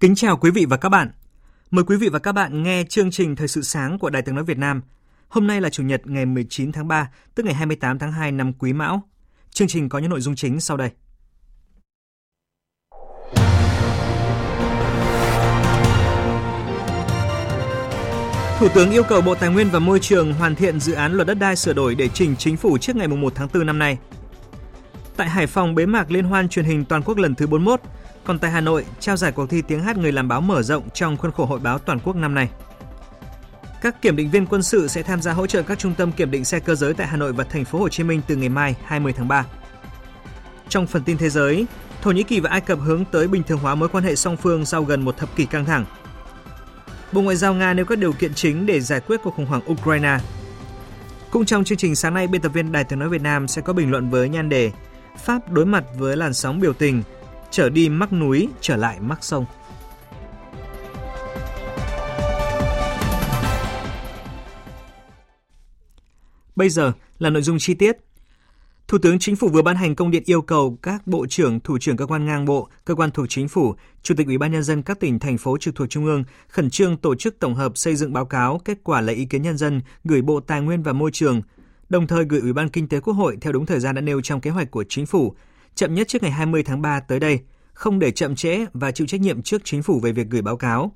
Kính chào quý vị và các bạn. Mời quý vị và các bạn nghe chương trình Thời sự sáng của Đài Tiếng nói Việt Nam. Hôm nay là Chủ nhật ngày 19 tháng 3, tức ngày 28 tháng 2 năm Quý Mão. Chương trình có những nội dung chính sau đây. Thủ tướng yêu cầu Bộ Tài nguyên và Môi trường hoàn thiện dự án luật đất đai sửa đổi để trình Chính phủ trước ngày 1 tháng 4 năm nay. Tại Hải Phòng bế mạc Liên hoan truyền hình toàn quốc lần thứ 41. Còn tại Hà Nội, trao giải cuộc thi tiếng hát người làm báo mở rộng trong khuôn khổ hội báo toàn quốc năm nay. Các kiểm định viên quân sự sẽ tham gia hỗ trợ các trung tâm kiểm định xe cơ giới tại Hà Nội và thành phố Hồ Chí Minh từ ngày mai 20 tháng 3. Trong phần tin thế giới, Thổ Nhĩ Kỳ và Ai Cập hướng tới bình thường hóa mối quan hệ song phương sau gần một thập kỷ căng thẳng. Bộ Ngoại giao Nga nêu các điều kiện chính để giải quyết cuộc khủng hoảng Ukraine. Cũng trong chương trình sáng nay, biên tập viên Đài Tiếng nói Việt Nam sẽ có bình luận với nhan đề Pháp đối mặt với làn sóng biểu tình. Trở đi mắc núi, trở lại mắc sông. Bây giờ là nội dung chi tiết. Thủ tướng Chính phủ vừa ban hành công điện yêu cầu các bộ trưởng, thủ trưởng cơ quan ngang bộ, cơ quan thuộc Chính phủ, Chủ tịch Ủy ban Nhân dân các tỉnh, thành phố trực thuộc Trung ương khẩn trương tổ chức tổng hợp xây dựng báo cáo kết quả lấy ý kiến nhân dân gửi Bộ Tài nguyên và Môi trường, đồng thời gửi Ủy ban Kinh tế Quốc hội theo đúng thời gian đã nêu trong kế hoạch của Chính phủ, chậm nhất trước ngày 20 tháng 3 tới đây, không để chậm trễ và chịu trách nhiệm trước Chính phủ về việc gửi báo cáo.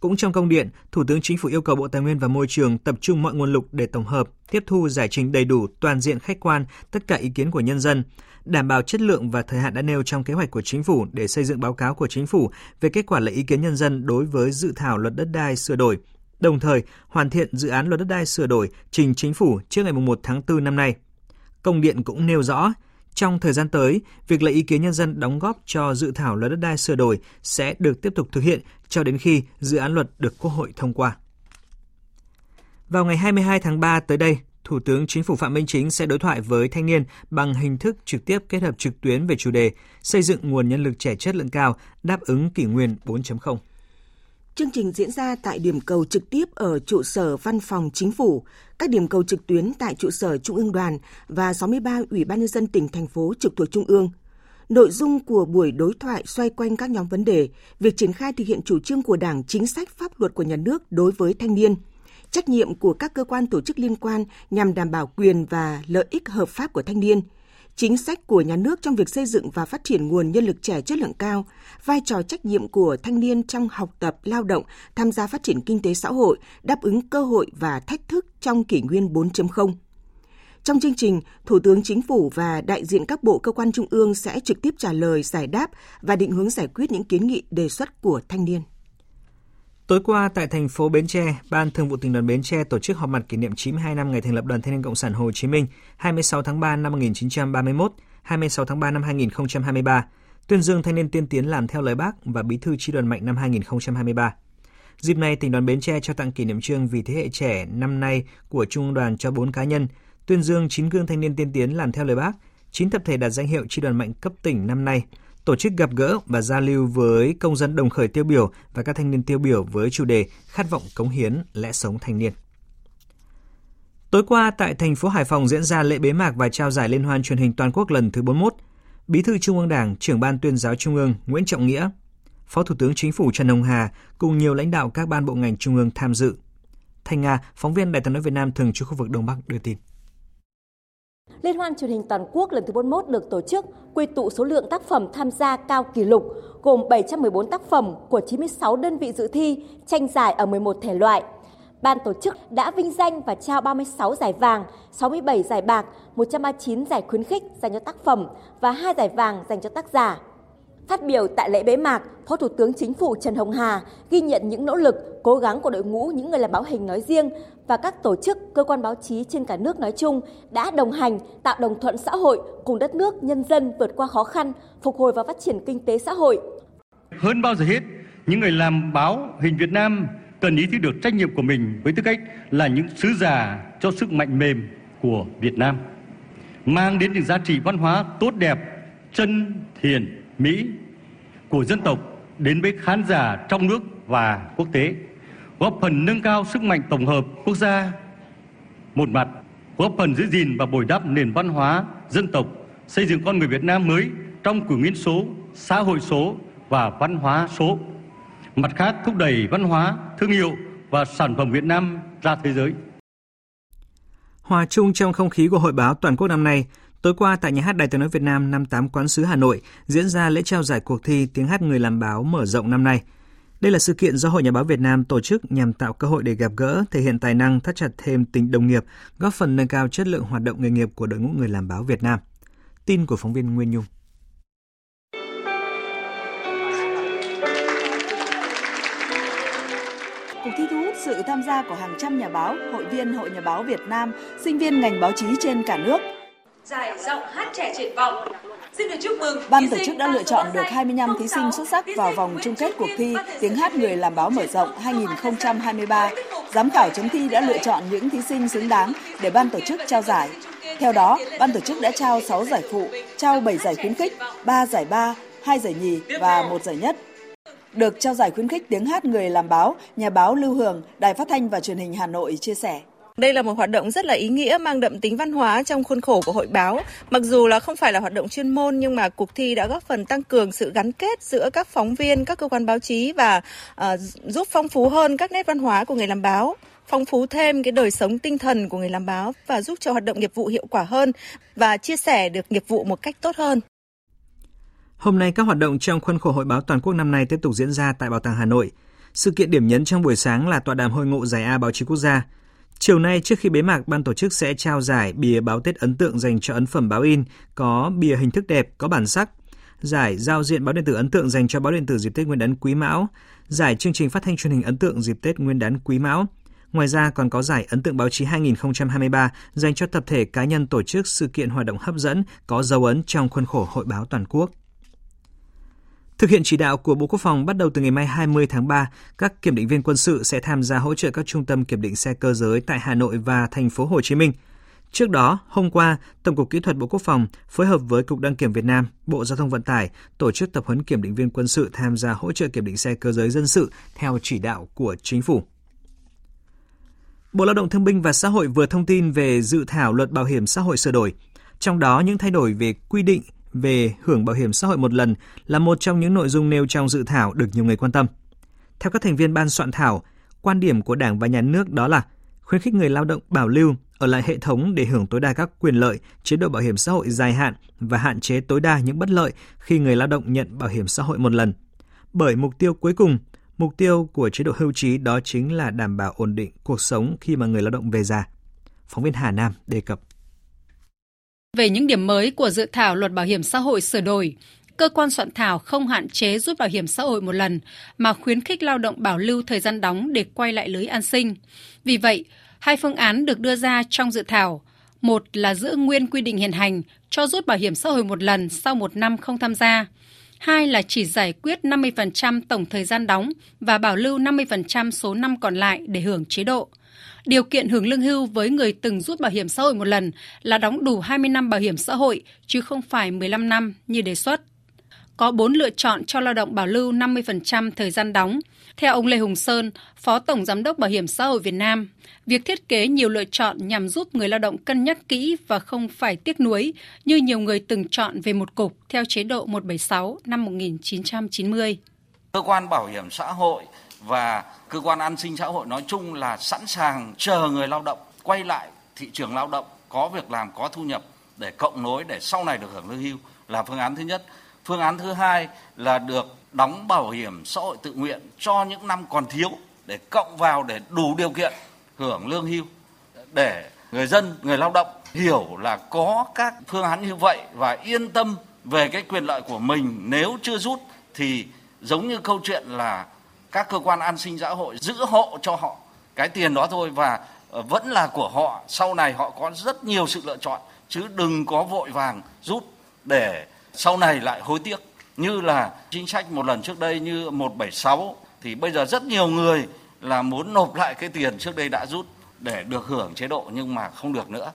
Cũng trong công điện, Thủ tướng Chính phủ yêu cầu Bộ Tài nguyên và Môi trường tập trung mọi nguồn lực để tổng hợp, tiếp thu giải trình đầy đủ, toàn diện, khách quan tất cả ý kiến của nhân dân, đảm bảo chất lượng và thời hạn đã nêu trong kế hoạch của Chính phủ để xây dựng báo cáo của Chính phủ về kết quả lấy ý kiến nhân dân đối với dự thảo luật đất đai sửa đổi, đồng thời hoàn thiện dự án luật đất đai sửa đổi trình Chính phủ trước ngày 1 tháng 4 năm nay. Công điện cũng nêu rõ, trong thời gian tới, việc lấy ý kiến nhân dân đóng góp cho dự thảo luật đất đai sửa đổi sẽ được tiếp tục thực hiện cho đến khi dự án luật được Quốc hội thông qua. Vào ngày 22 tháng 3 tới đây, Thủ tướng Chính phủ Phạm Minh Chính sẽ đối thoại với thanh niên bằng hình thức trực tiếp kết hợp trực tuyến về chủ đề xây dựng nguồn nhân lực trẻ chất lượng cao đáp ứng kỷ nguyên 4.0. Chương trình diễn ra tại điểm cầu trực tiếp ở trụ sở Văn phòng Chính phủ, các điểm cầu trực tuyến tại trụ sở Trung ương Đoàn và 63 Ủy ban Nhân dân tỉnh, thành phố trực thuộc Trung ương. Nội dung của buổi đối thoại xoay quanh các nhóm vấn đề, việc triển khai thực hiện chủ trương của Đảng, chính sách, pháp luật của nhà nước đối với thanh niên, trách nhiệm của các cơ quan tổ chức liên quan nhằm đảm bảo quyền và lợi ích hợp pháp của thanh niên, chính sách của nhà nước trong việc xây dựng và phát triển nguồn nhân lực trẻ chất lượng cao, vai trò trách nhiệm của thanh niên trong học tập, lao động, tham gia phát triển kinh tế xã hội, đáp ứng cơ hội và thách thức trong kỷ nguyên 4.0. Trong chương trình, Thủ tướng Chính phủ và đại diện các bộ cơ quan trung ương sẽ trực tiếp trả lời, giải đáp và định hướng giải quyết những kiến nghị đề xuất của thanh niên. Tối qua tại thành phố Bến Tre, Ban Thường vụ tỉnh đoàn Bến Tre tổ chức họp mặt kỷ niệm 92 năm ngày thành lập Đoàn Thanh niên Cộng sản Hồ Chí Minh, 26 tháng 3 năm 1931, 26 tháng 3 năm 2023, tuyên dương thanh niên tiên tiến làm theo lời Bác và Bí thư Chi đoàn Mạnh năm 2023. Dịp này, tỉnh đoàn Bến Tre trao tặng kỷ niệm chương vì thế hệ trẻ năm nay của Trung ương Đoàn cho 4 cá nhân, tuyên dương 9 gương thanh niên tiên tiến làm theo lời Bác, 9 tập thể đạt danh hiệu Chi đoàn Mạnh cấp tỉnh năm nay, tổ chức gặp gỡ và giao lưu với công dân đồng khởi tiêu biểu và các thanh niên tiêu biểu với chủ đề khát vọng cống hiến, lẽ sống thanh niên. Tối qua tại thành phố Hải Phòng diễn ra lễ bế mạc và trao giải Liên hoan truyền hình toàn quốc lần thứ 41. Bí thư Trung ương Đảng, trưởng Ban Tuyên giáo Trung ương Nguyễn Trọng Nghĩa, Phó Thủ tướng Chính phủ Trần Hồng Hà cùng nhiều lãnh đạo các ban bộ ngành trung ương tham dự. Thanh Nga, phóng viên Đài Tiếng nói Việt Nam thường trú khu vực Đông Bắc đưa tin. Liên hoan truyền hình toàn quốc lần thứ 41 được tổ chức quy tụ số lượng tác phẩm tham gia cao kỷ lục, gồm 714 tác phẩm của 96 đơn vị dự thi, tranh giải ở 11 thể loại. ban tổ chức đã vinh danh và trao 36 giải vàng, 67 giải bạc, 139 giải khuyến khích dành cho tác phẩm và 2 giải vàng dành cho tác giả. Phát biểu tại lễ bế mạc, Phó Thủ tướng Chính phủ Trần Hồng Hà ghi nhận những nỗ lực, cố gắng của đội ngũ những người làm báo hình nói riêng và các tổ chức, cơ quan báo chí trên cả nước nói chung đã đồng hành, tạo đồng thuận xã hội cùng đất nước, nhân dân vượt qua khó khăn, phục hồi và phát triển kinh tế xã hội. Hơn bao giờ hết, những người làm báo hình Việt Nam cần ý thức được trách nhiệm của mình với tư cách là những sứ giả cho sức mạnh mềm của Việt Nam, mang đến những giá trị văn hóa tốt đẹp, chân thiện mỹ của dân tộc đến với khán giả trong nước và quốc tế, góp phần nâng cao sức mạnh tổng hợp quốc gia một mặt, góp phần giữ gìn và bồi đắp nền văn hóa dân tộc, xây dựng con người Việt Nam mới trong kỷ nguyên số, xã hội số và văn hóa số, mặt khác thúc đẩy văn hóa, thương hiệu và sản phẩm Việt Nam ra thế giới. Hòa chung trong không khí của Hội báo toàn quốc năm nay, tối qua tại Nhà hát Đài Tiếng nói Việt Nam 58 Quán sứ Hà Nội diễn ra lễ trao giải cuộc thi Tiếng hát người làm báo mở rộng năm nay. Đây là sự kiện do Hội Nhà báo Việt Nam tổ chức nhằm tạo cơ hội để gặp gỡ, thể hiện tài năng, thắt chặt thêm tình đồng nghiệp, góp phần nâng cao chất lượng hoạt động nghề nghiệp của đội ngũ người làm báo Việt Nam. Tin của phóng viên Nguyên Nhung. Cuộc thi thu hút sự tham gia của hàng trăm nhà báo, hội viên Hội Nhà báo Việt Nam, sinh viên ngành báo chí trên cả nước. Giải giọng hát trẻ triển vọng. Xin được chúc mừng. Ban tổ chức đã lựa chọn được 25 thí sinh xuất sắc vào vòng chung kết cuộc thi Tiếng hát người làm báo mở rộng 2023. Giám khảo chấm thi đã lựa chọn những thí sinh xứng đáng để ban tổ chức trao giải. Theo đó, ban tổ chức đã trao 6 giải phụ, trao 7 giải khuyến khích, 3 giải ba, 2 giải nhì và 1 giải nhất. Được trao giải khuyến khích Tiếng hát người làm báo, nhà báo Lưu Hường, Đài Phát thanh và Truyền hình Hà Nội chia sẻ. Đây là một hoạt động rất là ý nghĩa, mang đậm tính văn hóa trong khuôn khổ của hội báo. Mặc dù là không phải là hoạt động chuyên môn nhưng mà cuộc thi đã góp phần tăng cường sự gắn kết giữa các phóng viên, các cơ quan báo chí và giúp phong phú hơn các nét văn hóa của người làm báo, phong phú thêm cái đời sống tinh thần của người làm báo và giúp cho hoạt động nghiệp vụ hiệu quả hơn và chia sẻ được nghiệp vụ một cách tốt hơn. Hôm nay các hoạt động trong khuôn khổ hội báo toàn quốc năm nay tiếp tục diễn ra tại Bảo tàng Hà Nội. Sự kiện điểm nhấn trong buổi sáng là tọa đàm hội ngộ giải A báo chí quốc gia. Chiều nay trước khi bế mạc, ban tổ chức sẽ trao giải bìa báo Tết ấn tượng dành cho ấn phẩm báo in, có bìa hình thức đẹp, có bản sắc, giải giao diện báo điện tử ấn tượng dành cho báo điện tử dịp Tết Nguyên đán Quý Mão, giải chương trình phát thanh truyền hình ấn tượng dịp Tết Nguyên đán Quý Mão. Ngoài ra còn có giải ấn tượng báo chí 2023 dành cho tập thể, cá nhân tổ chức sự kiện hoạt động hấp dẫn, có dấu ấn trong khuôn khổ hội báo toàn quốc. Thực hiện chỉ đạo của Bộ Quốc phòng, bắt đầu từ ngày mai 20 tháng 3, các kiểm định viên quân sự sẽ tham gia hỗ trợ các trung tâm kiểm định xe cơ giới tại Hà Nội và thành phố Hồ Chí Minh. Trước đó, hôm qua, Tổng cục Kỹ thuật Bộ Quốc phòng phối hợp với Cục Đăng kiểm Việt Nam, Bộ Giao thông Vận tải tổ chức tập huấn kiểm định viên quân sự tham gia hỗ trợ kiểm định xe cơ giới dân sự theo chỉ đạo của Chính phủ. Bộ Lao động Thương binh và Xã hội vừa thông tin về dự thảo luật bảo hiểm xã hội sửa đổi, trong đó những thay đổi về quy định về hưởng bảo hiểm xã hội một lần là một trong những nội dung nêu trong dự thảo được nhiều người quan tâm. Theo các thành viên ban soạn thảo, quan điểm của Đảng và Nhà nước đó là khuyến khích người lao động bảo lưu ở lại hệ thống để hưởng tối đa các quyền lợi, chế độ bảo hiểm xã hội dài hạn và hạn chế tối đa những bất lợi khi người lao động nhận bảo hiểm xã hội một lần. Bởi mục tiêu cuối cùng, mục tiêu của chế độ hưu trí đó chính là đảm bảo ổn định cuộc sống khi mà người lao động về già. Phóng viên Hà Nam đề cập. Về những điểm mới của dự thảo luật bảo hiểm xã hội sửa đổi, cơ quan soạn thảo không hạn chế rút bảo hiểm xã hội một lần mà khuyến khích lao động bảo lưu thời gian đóng để quay lại lưới an sinh. Vì vậy, hai phương án được đưa ra trong dự thảo. Một là giữ nguyên quy định hiện hành cho rút bảo hiểm xã hội một lần sau một năm không tham gia. Hai là chỉ giải quyết 50% tổng thời gian đóng và bảo lưu 50% số năm còn lại để hưởng chế độ. Điều kiện hưởng lương hưu với người từng rút bảo hiểm xã hội một lần là đóng đủ 20 năm bảo hiểm xã hội, chứ không phải 15 năm như đề xuất. Có 4 lựa chọn cho lao động bảo lưu 50% thời gian đóng. Theo ông Lê Hùng Sơn, Phó Tổng Giám đốc Bảo hiểm xã hội Việt Nam, việc thiết kế nhiều lựa chọn nhằm giúp người lao động cân nhắc kỹ và không phải tiếc nuối như nhiều người từng chọn về một cục theo chế độ 176 năm 1990. Cơ quan bảo hiểm xã hội và cơ quan an sinh xã hội nói chung là sẵn sàng chờ người lao động quay lại thị trường lao động, có việc làm, có thu nhập để cộng nối để sau này được hưởng lương hưu là phương án thứ nhất. Phương án thứ hai là được đóng bảo hiểm xã hội tự nguyện cho những năm còn thiếu để cộng vào để đủ điều kiện hưởng lương hưu để người dân, người lao động hiểu là có các phương án như vậy và yên tâm về cái quyền lợi của mình. Nếu chưa rút thì giống như câu chuyện là các cơ quan an sinh xã hội giữ hộ cho họ cái tiền đó thôi và vẫn là của họ. Sau này họ có rất nhiều sự lựa chọn chứ đừng có vội vàng rút để sau này lại hối tiếc. Như là chính sách một lần trước đây như 176 thì bây giờ rất nhiều người là muốn nộp lại cái tiền trước đây đã rút để được hưởng chế độ nhưng mà không được nữa.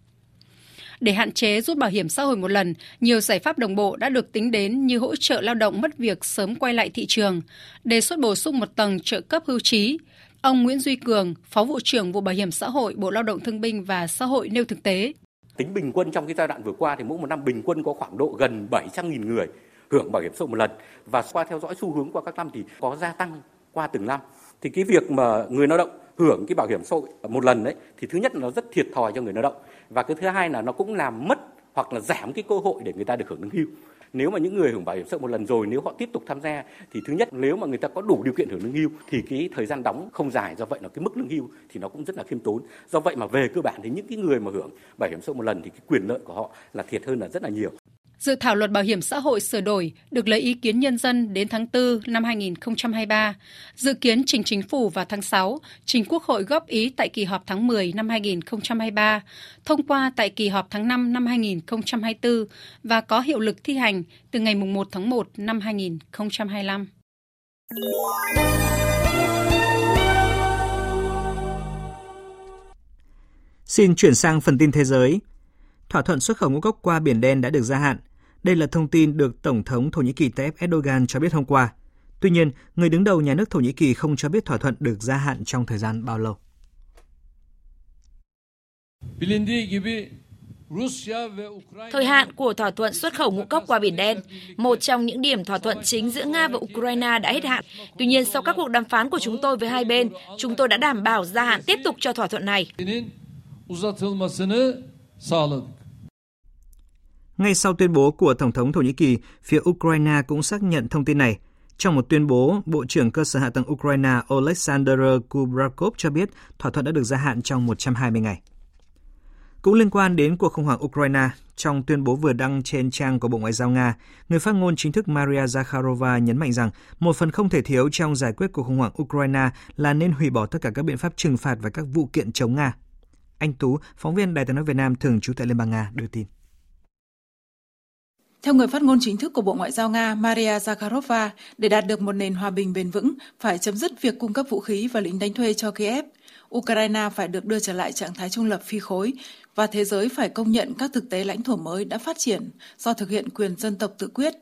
Để hạn chế rút bảo hiểm xã hội một lần, nhiều giải pháp đồng bộ đã được tính đến như hỗ trợ lao động mất việc sớm quay lại thị trường, đề xuất bổ sung một tầng trợ cấp hưu trí. Ông Nguyễn Duy Cường, Phó Vụ trưởng Vụ Bảo hiểm xã hội, Bộ Lao động Thương binh và Xã hội nêu thực tế. Tính bình quân trong cái giai đoạn vừa qua thì mỗi một năm bình quân có khoảng độ gần 700.000 người hưởng bảo hiểm xã hội một lần, và qua theo dõi xu hướng qua các năm thì có gia tăng qua từng năm. Thì cái việc mà người lao động hưởng cái bảo hiểm xã hội một lần đấy thì thứ nhất là nó rất thiệt thòi cho người lao động, và cái thứ hai là nó cũng làm mất hoặc là giảm cái cơ hội để người ta được hưởng lương hưu. Nếu mà những người hưởng bảo hiểm xã hội một lần rồi nếu họ tiếp tục tham gia thì thứ nhất nếu mà người ta có đủ điều kiện hưởng lương hưu thì cái thời gian đóng không dài, do vậy là cái mức lương hưu thì nó cũng rất là khiêm tốn. Do vậy mà về cơ bản thì những cái người mà hưởng bảo hiểm xã hội một lần thì cái quyền lợi của họ là thiệt hơn là rất là nhiều. Dự thảo luật bảo hiểm xã hội sửa đổi được lấy ý kiến nhân dân đến tháng 4 năm 2023, dự kiến trình Chính phủ vào tháng 6, trình Quốc hội góp ý tại kỳ họp tháng 10 năm 2023, thông qua tại kỳ họp tháng 5 năm 2024 và có hiệu lực thi hành từ ngày 1 tháng 1 năm 2025. Xin chuyển sang phần tin thế giới. Thỏa thuận xuất khẩu ngũ cốc qua Biển Đen đã được gia hạn. Đây là thông tin được Tổng thống Thổ Nhĩ Kỳ Tayyip Erdogan cho biết hôm qua. Tuy nhiên, người đứng đầu nhà nước Thổ Nhĩ Kỳ không cho biết thỏa thuận được gia hạn trong thời gian bao lâu. Thời hạn của thỏa thuận xuất khẩu ngũ cốc qua Biển Đen, một trong những điểm thỏa thuận chính giữa Nga và Ukraine đã hết hạn. Tuy nhiên, sau các cuộc đàm phán của chúng tôi với hai bên, chúng tôi đã đảm bảo gia hạn tiếp tục cho thỏa thuận này. Ngay sau tuyên bố của Tổng thống Thổ Nhĩ Kỳ, phía Ukraine cũng xác nhận thông tin này. Trong một tuyên bố, Bộ trưởng Cơ sở Hạ tầng Ukraine Oleksandr Kubrakov cho biết thỏa thuận đã được gia hạn trong 120 ngày. Cũng liên quan đến cuộc khủng hoảng Ukraine, trong tuyên bố vừa đăng trên trang của Bộ Ngoại giao Nga, người phát ngôn chính thức Maria Zakharova nhấn mạnh rằng một phần không thể thiếu trong giải quyết cuộc khủng hoảng Ukraine là nên hủy bỏ tất cả các biện pháp trừng phạt và các vụ kiện chống Nga. Anh Tú, phóng viên Đài Tiếng nói Việt Nam thường trú tại Liên bang Nga đưa tin. Theo người phát ngôn chính thức của Bộ Ngoại giao Nga Maria Zakharova, để đạt được một nền hòa bình bền vững, phải chấm dứt việc cung cấp vũ khí và lính đánh thuê cho Kiev. Ukraine phải được đưa trở lại trạng thái trung lập phi khối và thế giới phải công nhận các thực tế lãnh thổ mới đã phát triển do thực hiện quyền dân tộc tự quyết.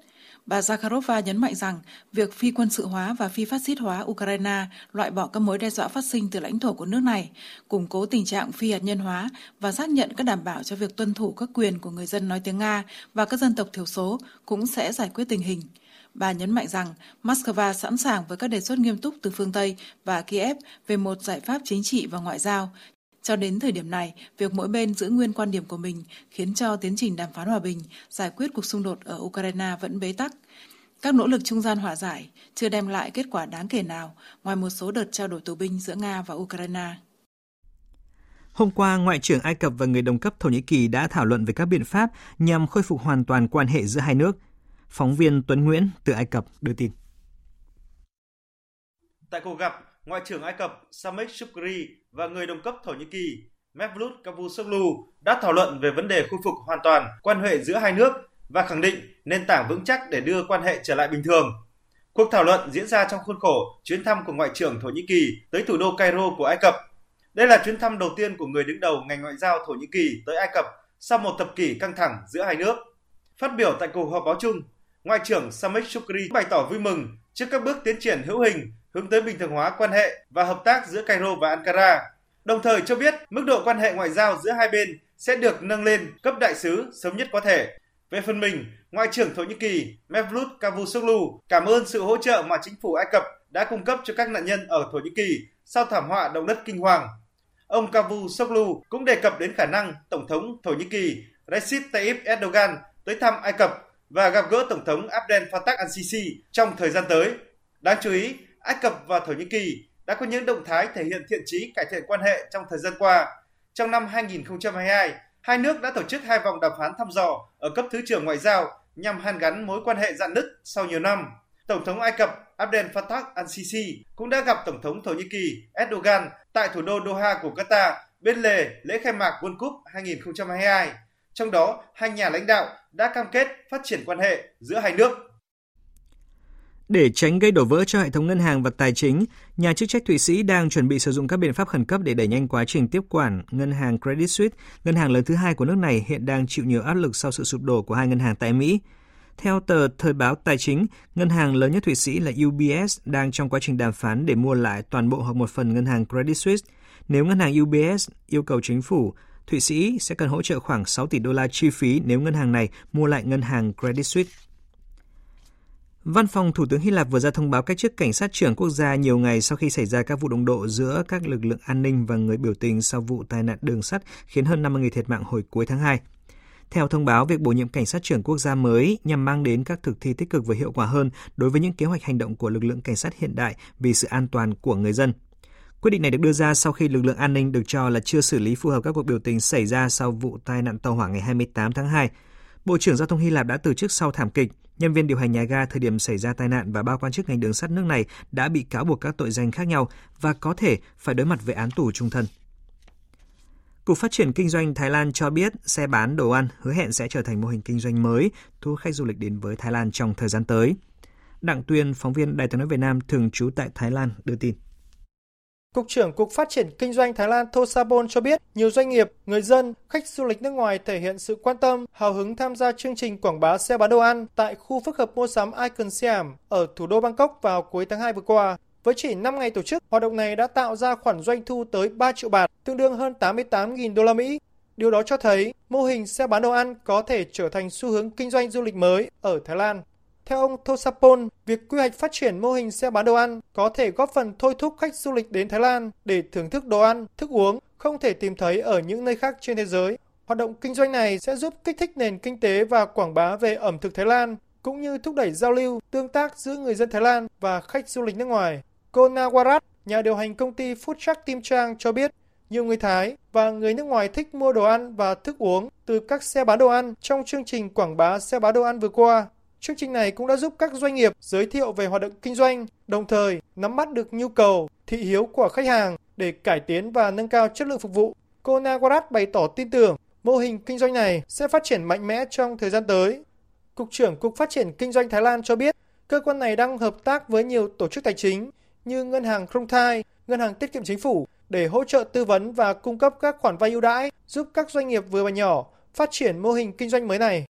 Bà Zakharova nhấn mạnh rằng việc phi quân sự hóa và phi phát xít hóa Ukraine, loại bỏ các mối đe dọa phát sinh từ lãnh thổ của nước này, củng cố tình trạng phi hạt nhân hóa và xác nhận các đảm bảo cho việc tuân thủ các quyền của người dân nói tiếng Nga và các dân tộc thiểu số cũng sẽ giải quyết tình hình. Bà nhấn mạnh rằng Moscow sẵn sàng với các đề xuất nghiêm túc từ phương Tây và Kiev về một giải pháp chính trị và ngoại giao. Cho đến thời điểm này, việc mỗi bên giữ nguyên quan điểm của mình khiến cho tiến trình đàm phán hòa bình, giải quyết cuộc xung đột ở Ukraine vẫn bế tắc. Các nỗ lực trung gian hòa giải chưa đem lại kết quả đáng kể nào ngoài một số đợt trao đổi tù binh giữa Nga và Ukraine. Hôm qua, Ngoại trưởng Ai Cập và người đồng cấp Thổ Nhĩ Kỳ đã thảo luận về các biện pháp nhằm khôi phục hoàn toàn quan hệ giữa hai nước. Phóng viên Tuấn Nguyễn từ Ai Cập đưa tin. Tại cuộc gặp, Ngoại trưởng Ai Cập Sameh Shukri và người đồng cấp Thổ Nhĩ Kỳ Mevlut Cavusoglu đã thảo luận về vấn đề khôi phục hoàn toàn quan hệ giữa hai nước và khẳng định nền tảng vững chắc để đưa quan hệ trở lại bình thường. Cuộc thảo luận diễn ra trong khuôn khổ chuyến thăm của Ngoại trưởng Thổ Nhĩ Kỳ tới thủ đô Cairo của Ai Cập. Đây là chuyến thăm đầu tiên của người đứng đầu ngành ngoại giao Thổ Nhĩ Kỳ tới Ai Cập sau một thập kỷ căng thẳng giữa hai nước. Phát biểu tại cuộc họp báo chung, Ngoại trưởng Sameh Shukri bày tỏ vui mừng trước các bước tiến triển hữu hình hướng tới bình thường hóa quan hệ và hợp tác giữa Cairo và Ankara, đồng thời cho biết mức độ quan hệ ngoại giao giữa hai bên sẽ được nâng lên cấp đại sứ sớm nhất có thể. Về phần mình, Ngoại trưởng Thổ Nhĩ Kỳ Mevlut Cavusoglu cảm ơn sự hỗ trợ mà chính phủ Ai Cập đã cung cấp cho các nạn nhân ở Thổ Nhĩ Kỳ sau thảm họa động đất kinh hoàng. Ông Cavusoglu cũng đề cập đến khả năng Tổng thống Thổ Nhĩ Kỳ Recep Tayyip Erdogan tới thăm Ai Cập và gặp gỡ Tổng thống Abdel Fattah al-Sisi trong thời gian tới. Đáng chú ý, Ai Cập và Thổ Nhĩ Kỳ đã có những động thái thể hiện thiện chí cải thiện quan hệ trong thời gian qua. Trong năm 2022, hai nước đã tổ chức hai vòng đàm phán thăm dò ở cấp thứ trưởng ngoại giao nhằm hàn gắn mối quan hệ rạn nứt sau nhiều năm. Tổng thống Ai Cập Abdel Fattah al-Sisi cũng đã gặp Tổng thống Thổ Nhĩ Kỳ Erdogan tại thủ đô Doha của Qatar bên lề lễ khai mạc World Cup 2022. Trong đó, hai nhà lãnh đạo đã cam kết phát triển quan hệ giữa hai nước. Để tránh gây đổ vỡ cho hệ thống ngân hàng và tài chính, nhà chức trách Thụy Sĩ đang chuẩn bị sử dụng các biện pháp khẩn cấp để đẩy nhanh quá trình tiếp quản ngân hàng Credit Suisse, ngân hàng lớn thứ hai của nước này hiện đang chịu nhiều áp lực sau sự sụp đổ của hai ngân hàng tại Mỹ. Theo tờ Thời báo Tài chính, ngân hàng lớn nhất Thụy Sĩ là UBS đang trong quá trình đàm phán để mua lại toàn bộ hoặc một phần ngân hàng Credit Suisse. Nếu ngân hàng UBS yêu cầu chính phủ, Thụy Sĩ sẽ cần hỗ trợ khoảng 6 tỷ đô la chi phí nếu ngân hàng này mua lại ngân hàng Credit Suisse. Văn phòng Thủ tướng Hy Lạp vừa ra thông báo cách chức cảnh sát trưởng quốc gia nhiều ngày sau khi xảy ra các vụ đụng độ giữa các lực lượng an ninh và người biểu tình sau vụ tai nạn đường sắt khiến hơn 50 người thiệt mạng hồi cuối tháng 2. Theo thông báo, việc bổ nhiệm cảnh sát trưởng quốc gia mới nhằm mang đến các thực thi tích cực và hiệu quả hơn đối với những kế hoạch hành động của lực lượng cảnh sát hiện đại vì sự an toàn của người dân. Quyết định này được đưa ra sau khi lực lượng an ninh được cho là chưa xử lý phù hợp các cuộc biểu tình xảy ra sau vụ tai nạn tàu hỏa ngày 28 tháng 2. Bộ trưởng Giao thông Hy Lạp đã từ chức sau thảm kịch, nhân viên điều hành nhà ga thời điểm xảy ra tai nạn và 3 quan chức ngành đường sắt nước này đã bị cáo buộc các tội danh khác nhau và có thể phải đối mặt với án tù chung thân. Cục Phát triển Kinh doanh Thái Lan cho biết xe bán đồ ăn hứa hẹn sẽ trở thành mô hình kinh doanh mới, thu hút khách du lịch đến với Thái Lan trong thời gian tới. Đặng Tuyên, phóng viên Đài Tiếng nói Việt Nam thường trú tại Thái Lan, đưa tin. Cục trưởng Cục Phát triển Kinh doanh Thái Lan Tosapol cho biết nhiều doanh nghiệp, người dân, khách du lịch nước ngoài thể hiện sự quan tâm, hào hứng tham gia chương trình quảng bá xe bán đồ ăn tại khu phức hợp mua sắm Icon Siam ở thủ đô Bangkok vào cuối tháng 2 vừa qua. Với chỉ 5 ngày tổ chức, hoạt động này đã tạo ra khoản doanh thu tới 3 triệu baht, tương đương hơn 88.000 đô la Mỹ. Điều đó cho thấy mô hình xe bán đồ ăn có thể trở thành xu hướng kinh doanh du lịch mới ở Thái Lan. Theo ông Tosapol, việc quy hoạch phát triển mô hình xe bán đồ ăn có thể góp phần thôi thúc khách du lịch đến Thái Lan để thưởng thức đồ ăn, thức uống không thể tìm thấy ở những nơi khác trên thế giới. Hoạt động kinh doanh này sẽ giúp kích thích nền kinh tế và quảng bá về ẩm thực Thái Lan, cũng như thúc đẩy giao lưu, tương tác giữa người dân Thái Lan và khách du lịch nước ngoài. Cô Nawarat, nhà điều hành công ty Food Truck Tim Trang cho biết, nhiều người Thái và người nước ngoài thích mua đồ ăn và thức uống từ các xe bán đồ ăn trong chương trình quảng bá xe bán đồ ăn vừa qua. Chương trình này cũng đã giúp các doanh nghiệp giới thiệu về hoạt động kinh doanh, đồng thời nắm bắt được nhu cầu, thị hiếu của khách hàng để cải tiến và nâng cao chất lượng phục vụ. Cô Nawarat bày tỏ tin tưởng mô hình kinh doanh này sẽ phát triển mạnh mẽ trong thời gian tới. Cục trưởng Cục Phát triển Kinh doanh Thái Lan cho biết, cơ quan này đang hợp tác với nhiều tổ chức tài chính như Ngân hàng Krungthai, Ngân hàng Tiết kiệm Chính phủ để hỗ trợ tư vấn và cung cấp các khoản vay ưu đãi giúp các doanh nghiệp vừa và nhỏ phát triển mô hình kinh doanh mới này.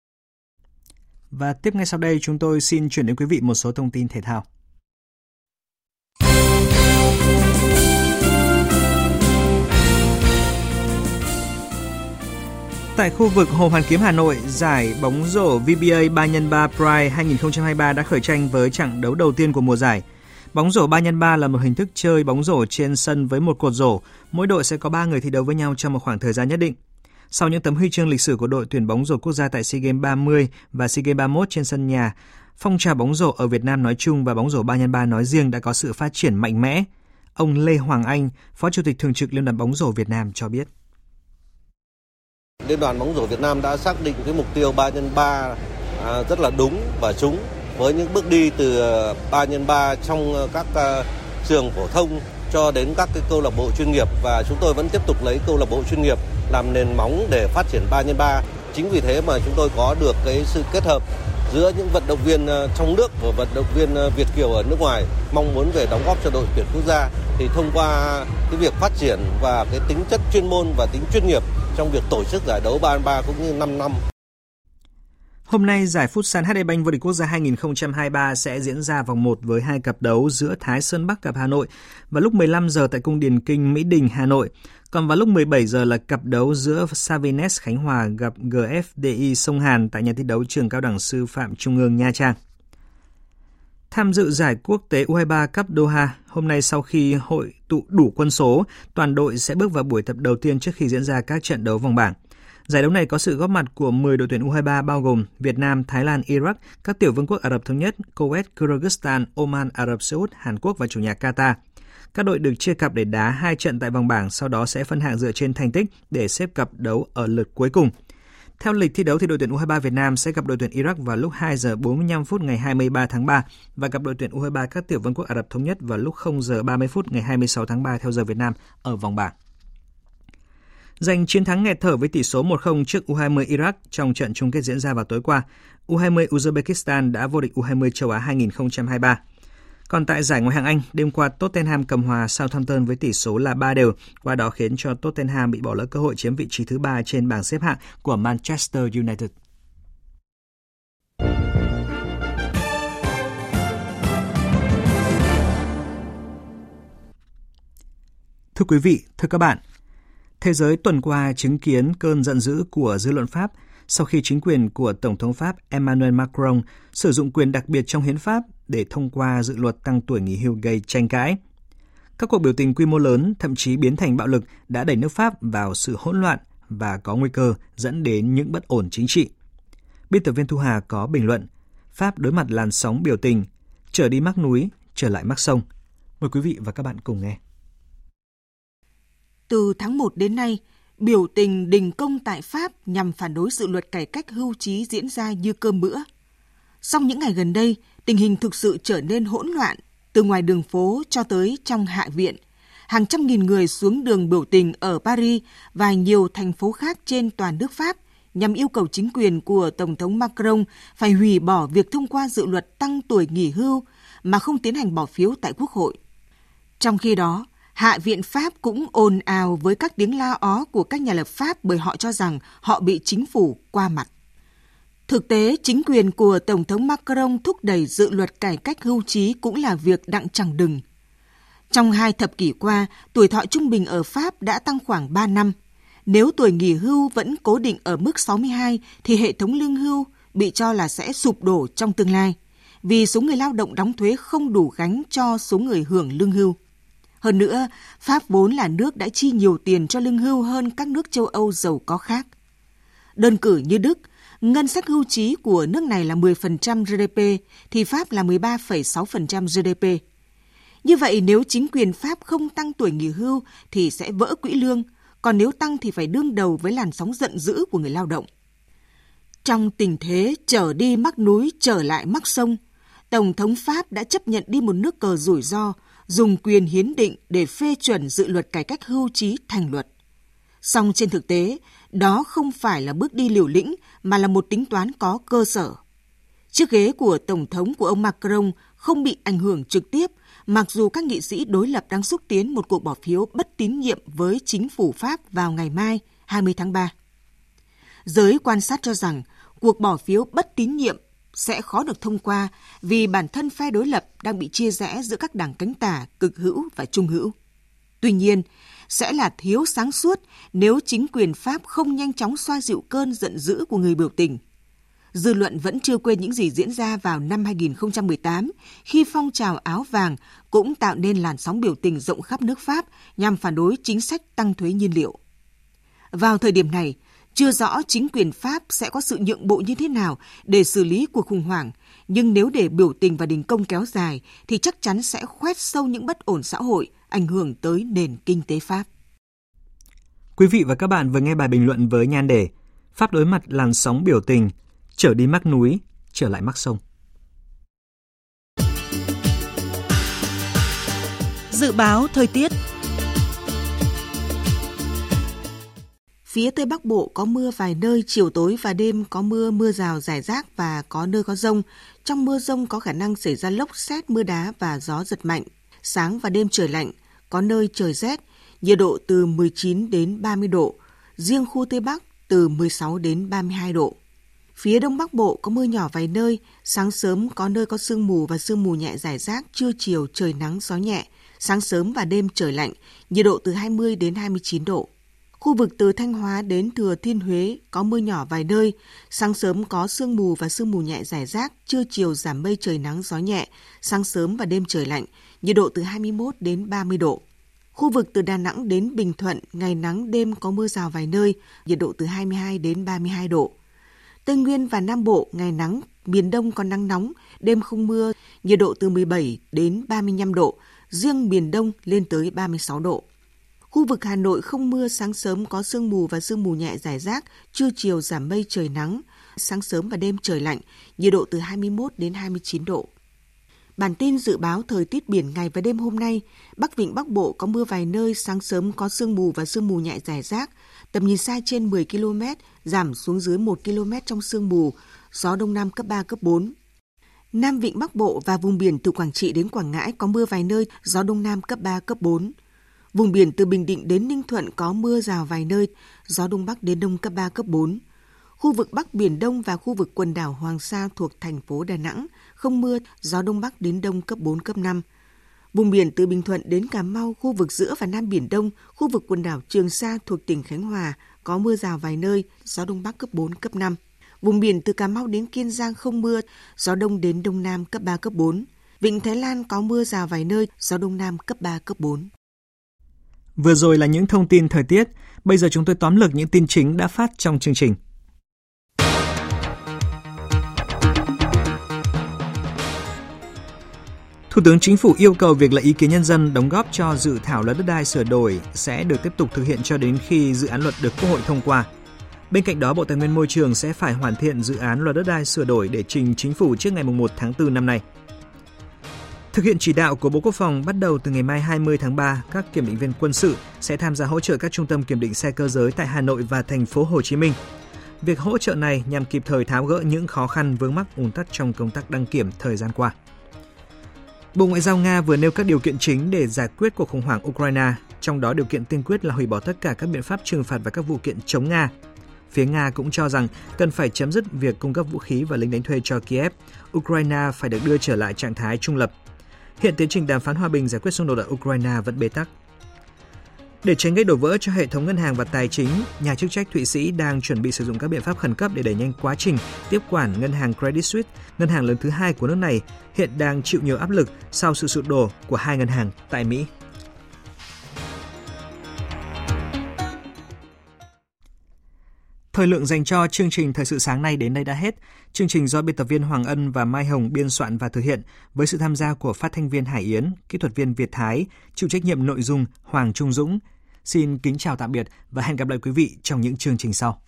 Và tiếp ngay sau đây chúng tôi xin chuyển đến quý vị một số thông tin thể thao. Tại khu vực Hồ Hoàn Kiếm Hà Nội, giải bóng rổ VBA 3x3 Pride 2023 đã khởi tranh với chặng đấu đầu tiên của mùa giải. Bóng rổ 3x3 là một hình thức chơi bóng rổ trên sân với một cột rổ, mỗi đội sẽ có 3 người thi đấu với nhau trong một khoảng thời gian nhất định. Sau những tấm huy chương lịch sử của đội tuyển bóng rổ quốc gia tại SEA Games 30 và SEA Games 31 trên sân nhà, phong trào bóng rổ ở Việt Nam nói chung và bóng rổ 3x3 nói riêng đã có sự phát triển mạnh mẽ. Ông Lê Hoàng Anh, Phó Chủ tịch Thường trực Liên đoàn bóng rổ Việt Nam cho biết. Liên đoàn bóng rổ Việt Nam đã xác định cái mục tiêu 3x3 rất là đúng và trúng với những bước đi từ 3x3 trong các trường phổ thông cho đến các cái câu lạc bộ chuyên nghiệp, và chúng tôi vẫn tiếp tục lấy câu lạc bộ chuyên nghiệp làm nền móng để phát triển 3x3. Chính vì thế mà chúng tôi có được cái sự kết hợp giữa những vận động viên trong nước và vận động viên Việt kiều ở nước ngoài mong muốn về đóng góp cho đội tuyển quốc gia, thì thông qua cái việc phát triển và cái tính chất chuyên môn và tính chuyên nghiệp trong việc tổ chức giải đấu 3x3 cũng như 5 năm. Hôm nay, giải Futsal HD Bank vô địch quốc gia 2023 sẽ diễn ra vòng 1 với 2 cặp đấu giữa Thái Sơn Bắc gặp Hà Nội vào lúc 15 giờ tại Cung Điền Kinh, Mỹ Đình, Hà Nội. Còn vào lúc 17 giờ là cặp đấu giữa Savines Khánh Hòa gặp GFDI Sông Hàn tại nhà thi đấu Trường Cao đẳng Sư phạm Trung ương Nha Trang. Tham dự giải quốc tế U23 Cup Doha, hôm nay sau khi hội tụ đủ quân số, toàn đội sẽ bước vào buổi tập đầu tiên trước khi diễn ra các trận đấu vòng bảng. Giải đấu này có sự góp mặt của 10 đội tuyển U23 bao gồm Việt Nam, Thái Lan, Iraq, các tiểu vương quốc Ả Rập Thống Nhất, Kuwait, Kyrgyzstan, Oman, Ả Rập Xê Út, Hàn Quốc và chủ nhà Qatar. Các đội được chia cặp để đá 2 trận tại vòng bảng, sau đó sẽ phân hạng dựa trên thành tích để xếp cặp đấu ở lượt cuối cùng. Theo lịch thi đấu thì đội tuyển U23 Việt Nam sẽ gặp đội tuyển Iraq vào lúc 2 giờ 45 phút ngày 23 tháng 3 và gặp đội tuyển U23 các tiểu vương quốc Ả Rập Thống Nhất vào lúc 0 giờ 30 phút ngày 26 tháng 3 theo giờ Việt Nam ở vòng bảng. Giành chiến thắng nghẹt thở với tỷ số 1-0 trước U20 Iraq trong trận chung kết diễn ra vào tối qua, U20 Uzbekistan đã vô địch U20 châu Á 2023. Còn tại giải ngoại hạng Anh, đêm qua Tottenham cầm hòa Southampton với tỷ số là 3-3, qua đó khiến cho Tottenham bị bỏ lỡ cơ hội chiếm vị trí thứ 3 trên bảng xếp hạng của Manchester United. Thưa quý vị, thưa các bạn, thế giới tuần qua chứng kiến cơn giận dữ của dư luận Pháp sau khi chính quyền của Tổng thống Pháp Emmanuel Macron sử dụng quyền đặc biệt trong hiến pháp để thông qua dự luật tăng tuổi nghỉ hưu gây tranh cãi. Các cuộc biểu tình quy mô lớn, thậm chí biến thành bạo lực đã đẩy nước Pháp vào sự hỗn loạn và có nguy cơ dẫn đến những bất ổn chính trị. Biên tập viên Thu Hà có bình luận, Pháp đối mặt làn sóng biểu tình, trở đi mắc núi, trở lại mắc sông. Mời quý vị và các bạn cùng nghe. Từ tháng 1 đến nay, biểu tình đình công tại Pháp nhằm phản đối dự luật cải cách hưu trí diễn ra như cơm bữa. Song những ngày gần đây, tình hình thực sự trở nên hỗn loạn, từ ngoài đường phố cho tới trong Hạ viện. Hàng trăm nghìn người xuống đường biểu tình ở Paris và nhiều thành phố khác trên toàn nước Pháp nhằm yêu cầu chính quyền của Tổng thống Macron phải hủy bỏ việc thông qua dự luật tăng tuổi nghỉ hưu mà không tiến hành bỏ phiếu tại Quốc hội. Trong khi đó, Hạ viện Pháp cũng ồn ào với các tiếng la ó của các nhà lập pháp bởi họ cho rằng họ bị chính phủ qua mặt. Thực tế, chính quyền của Tổng thống Macron thúc đẩy dự luật cải cách hưu trí cũng là việc đặng chẳng đừng. Trong 2 thập kỷ qua, tuổi thọ trung bình ở Pháp đã tăng khoảng 3 năm. Nếu tuổi nghỉ hưu vẫn cố định ở mức 62 thì hệ thống lương hưu bị cho là sẽ sụp đổ trong tương lai, vì số người lao động đóng thuế không đủ gánh cho số người hưởng lương hưu. Hơn nữa, Pháp vốn là nước đã chi nhiều tiền cho lương hưu hơn các nước châu Âu giàu có khác. Đơn cử như Đức, ngân sách hưu trí của nước này là 10% GDP, thì Pháp là 13,6% GDP. Như vậy, nếu chính quyền Pháp không tăng tuổi nghỉ hưu thì sẽ vỡ quỹ lương, còn nếu tăng thì phải đương đầu với làn sóng giận dữ của người lao động. Trong tình thế trở đi mắc núi, trở lại mắc sông, Tổng thống Pháp đã chấp nhận đi một nước cờ rủi ro, dùng quyền hiến định để phê chuẩn dự luật cải cách hưu trí thành luật. Song trên thực tế, đó không phải là bước đi liều lĩnh mà là một tính toán có cơ sở. Chiếc ghế của Tổng thống của ông Macron không bị ảnh hưởng trực tiếp, mặc dù các nghị sĩ đối lập đang xúc tiến một cuộc bỏ phiếu bất tín nhiệm với chính phủ Pháp vào ngày mai, 20 tháng 3. Giới quan sát cho rằng cuộc bỏ phiếu bất tín nhiệm sẽ khó được thông qua vì bản thân phe đối lập đang bị chia rẽ giữa các đảng cánh tả, cực hữu và trung hữu. Tuy nhiên, sẽ là thiếu sáng suốt nếu chính quyền Pháp không nhanh chóng xoa dịu cơn giận dữ của người biểu tình. Dư luận vẫn chưa quên những gì diễn ra vào năm 2018 khi phong trào áo vàng cũng tạo nên làn sóng biểu tình rộng khắp nước Pháp nhằm phản đối chính sách tăng thuế nhiên liệu. Vào thời điểm này, chưa rõ chính quyền Pháp sẽ có sự nhượng bộ như thế nào để xử lý cuộc khủng hoảng, nhưng nếu để biểu tình và đình công kéo dài thì chắc chắn sẽ khoét sâu những bất ổn xã hội, ảnh hưởng tới nền kinh tế Pháp. Quý vị và các bạn vừa nghe bài bình luận với nhan đề Pháp đối mặt làn sóng biểu tình, trở đi mắc núi, trở lại mắc sông. Dự báo thời tiết. Phía Tây Bắc Bộ có mưa vài nơi, chiều tối và đêm có mưa rào rải rác và có nơi có dông. Trong mưa dông có khả năng xảy ra lốc sét, mưa đá và gió giật mạnh. Sáng và đêm trời lạnh, có nơi trời rét, nhiệt độ từ 19 đến 30 độ, riêng khu Tây Bắc từ 16 đến 32 độ. Phía Đông Bắc Bộ có mưa nhỏ vài nơi, sáng sớm có nơi có sương mù và sương mù nhẹ rải rác, trưa chiều trời nắng gió nhẹ, sáng sớm và đêm trời lạnh, nhiệt độ từ 20 đến 29 độ. Khu vực từ Thanh Hóa đến Thừa Thiên Huế có mưa nhỏ vài nơi, sáng sớm có sương mù và sương mù nhẹ rải rác, trưa chiều giảm mây trời nắng gió nhẹ, sáng sớm và đêm trời lạnh, nhiệt độ từ 21 đến 30 độ. Khu vực từ Đà Nẵng đến Bình Thuận, ngày nắng đêm có mưa rào vài nơi, nhiệt độ từ 22 đến 32 độ. Tây Nguyên và Nam Bộ, ngày nắng, miền Đông có nắng nóng, đêm không mưa, nhiệt độ từ 17 đến 35 độ, riêng miền Đông lên tới 36 độ. Khu vực Hà Nội không mưa, sáng sớm có sương mù và sương mù nhẹ rải rác, trưa chiều giảm mây trời nắng, sáng sớm và đêm trời lạnh, nhiệt độ từ 21 đến 29 độ. Bản tin dự báo thời tiết biển ngày và đêm hôm nay, Bắc Vịnh Bắc Bộ có mưa vài nơi, sáng sớm có sương mù và sương mù nhẹ rải rác, tầm nhìn xa trên 10 km, giảm xuống dưới 1 km trong sương mù, gió Đông Nam cấp 3, cấp 4. Nam Vịnh Bắc Bộ và vùng biển từ Quảng Trị đến Quảng Ngãi có mưa vài nơi, gió Đông Nam cấp 3, cấp 4. Vùng biển từ Bình Định đến Ninh Thuận có mưa rào vài nơi, gió Đông Bắc đến Đông cấp 3, cấp 4. Khu vực Bắc Biển Đông và khu vực quần đảo Hoàng Sa thuộc thành phố Đà Nẵng không mưa, gió Đông Bắc đến Đông cấp 4, cấp 5. Vùng biển từ Bình Thuận đến Cà Mau, khu vực giữa và Nam Biển Đông, khu vực quần đảo Trường Sa thuộc tỉnh Khánh Hòa có mưa rào vài nơi, gió Đông Bắc cấp 4, cấp 5. Vùng biển từ Cà Mau đến Kiên Giang không mưa, gió Đông đến Đông Nam cấp 3, cấp 4. Vịnh Thái Lan có mưa rào vài nơi, gió Đông Nam cấp 3, cấp 4. Vừa rồi là những thông tin thời tiết, bây giờ chúng tôi tóm lược những tin chính đã phát trong chương trình. Thủ tướng Chính phủ yêu cầu việc lấy ý kiến nhân dân đóng góp cho dự thảo luật đất đai sửa đổi sẽ được tiếp tục thực hiện cho đến khi dự án luật được Quốc hội thông qua. Bên cạnh đó, Bộ Tài nguyên Môi trường sẽ phải hoàn thiện dự án luật đất đai sửa đổi để trình Chính phủ trước ngày 1 tháng 4 năm nay. Thực hiện chỉ đạo của Bộ Quốc phòng, bắt đầu từ ngày mai 20 tháng 3, các kiểm định viên quân sự sẽ tham gia hỗ trợ các trung tâm kiểm định xe cơ giới tại Hà Nội và thành phố Hồ Chí Minh. Việc hỗ trợ này nhằm kịp thời tháo gỡ những khó khăn vướng mắc ùn tắc trong công tác đăng kiểm thời gian qua. Bộ Ngoại giao Nga vừa nêu các điều kiện chính để giải quyết cuộc khủng hoảng Ukraine, trong đó điều kiện tiên quyết là hủy bỏ tất cả các biện pháp trừng phạt và các vụ kiện chống Nga. Phía Nga cũng cho rằng cần phải chấm dứt việc cung cấp vũ khí và lính đánh thuê cho Kiev, Ukraine phải được đưa trở lại trạng thái trung lập. Hiện tiến trình đàm phán hòa bình giải quyết xung đột ở Ukraine vẫn bế tắc. Để tránh gây đổ vỡ cho hệ thống ngân hàng và tài chính, nhà chức trách Thụy Sĩ đang chuẩn bị sử dụng các biện pháp khẩn cấp để đẩy nhanh quá trình tiếp quản ngân hàng Credit Suisse, ngân hàng lớn thứ hai của nước này, hiện đang chịu nhiều áp lực sau sự sụp đổ của hai ngân hàng tại Mỹ. Thời lượng dành cho chương trình Thời sự sáng nay đến đây đã hết. Chương trình do biên tập viên Hoàng Ân và Mai Hồng biên soạn và thực hiện với sự tham gia của phát thanh viên Hải Yến, kỹ thuật viên Việt Thái, chịu trách nhiệm nội dung Hoàng Trung Dũng. Xin kính chào tạm biệt và hẹn gặp lại quý vị trong những chương trình sau.